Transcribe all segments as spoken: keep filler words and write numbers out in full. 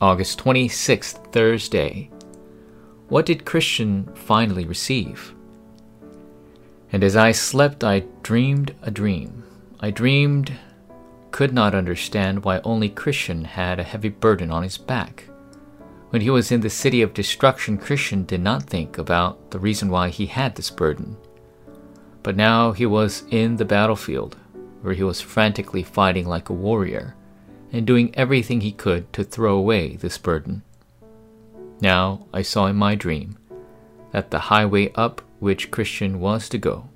August twenty-sixth, Thursday. What did Christian finally receive? And as I slept, I dreamed a dream. I dreamed, could not understand why only Christian had a heavy burden on his back. When he was in the city of destruction, Christian did not think about the reason why he had this burden. But now he was in the battlefield, where he was frantically fighting like a warrior, and doing everything he could to throw away this burden. Now I saw in my dream that the highway up which Christian was to go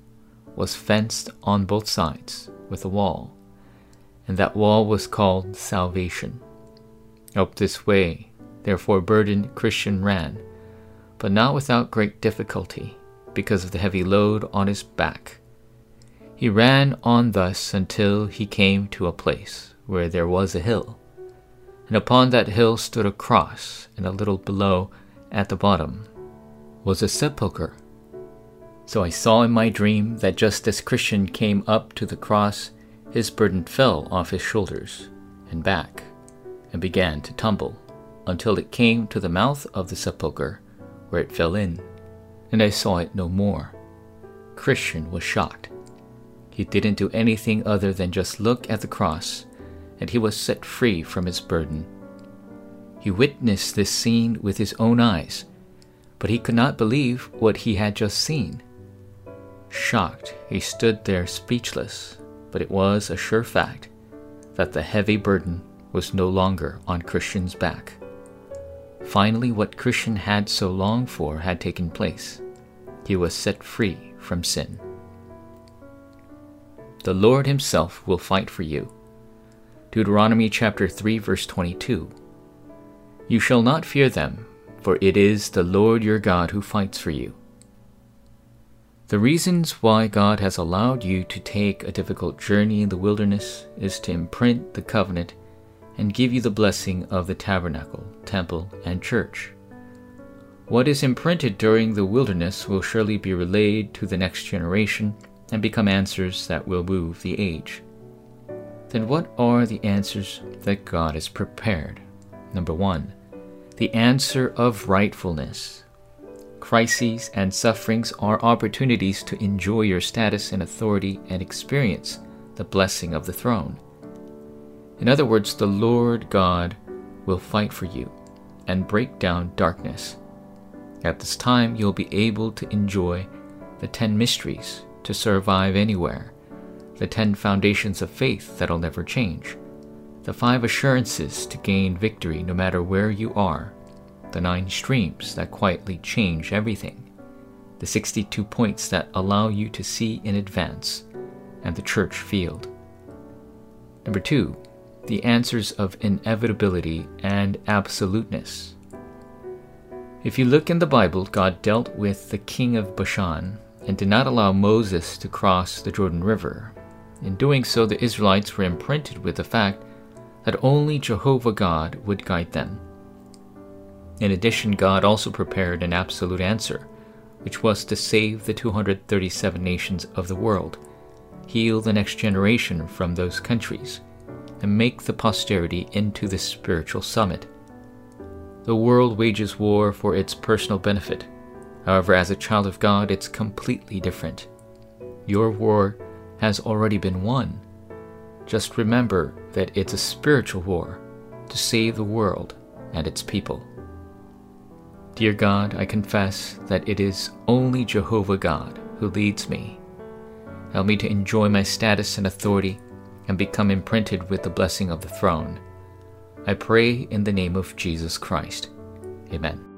was fenced on both sides with a wall, and that wall was called salvation. Up this way, therefore, burdened, Christian ran, but not without great difficulty, because of the heavy load on his back. He ran on thus until he came to a place where there was a hill, and upon that hill stood a cross, and a little below, at the bottom, was a sepulchre. So I saw in my dream that just as Christian came up to the cross, his burden fell off his shoulders and back, and began to tumble, until it came to the mouth of the sepulchre, where it fell in, and I saw it no more. Christian was shocked. He didn't do anything other than just look at the cross, and he was set free from his burden. He witnessed this scene with his own eyes, but he could not believe what he had just seen. Shocked, he stood there speechless, but it was a sure fact that the heavy burden was no longer on Christian's back. Finally, what Christian had so longed for had taken place. He was set free from sin. The Lord himself will fight for you. Deuteronomy chapter three, verse twenty-two. You shall not fear them, for it is the Lord your God who fights for you. The reasons why God has allowed you to take a difficult journey in the wilderness is to imprint the covenant and give you the blessing of the tabernacle, temple, and church. What is imprinted during the wilderness will surely be relayed to the next generation and become answers that will move the age. Then what are the answers that God has prepared? Number one, the answer of rightfulness. Crises and sufferings are opportunities to enjoy your status and authority and experience the blessing of the throne. In other words, the Lord God will fight for you and break down darkness. At this time, you'll be able to enjoy the ten mysteries to survive anywhere, the ten foundations of faith that'll never change, the five assurances to gain victory no matter where you are, the nine streams that quietly change everything, the sixty-two points that allow you to see in advance, and the church field. Number two, the answers of inevitability and absoluteness. If you look in the Bible, God dealt with the king of Bashan and did not allow Moses to cross the Jordan River. In doing so, the Israelites were imprinted with the fact that only Jehovah God would guide them. In addition, God also prepared an absolute answer, which was to save the two hundred thirty-seven nations of the world, heal the next generation from those countries, and make the posterity into the spiritual summit. The world wages war for its personal benefit. However, as a child of God, it's completely different. Your war has already been won. Just remember that it's a spiritual war to save the world and its people. Dear God, I confess that it is only Jehovah God who leads me. Help me to enjoy my status and authority and become imprinted with the blessing of the throne. I pray in the name of Jesus Christ. Amen.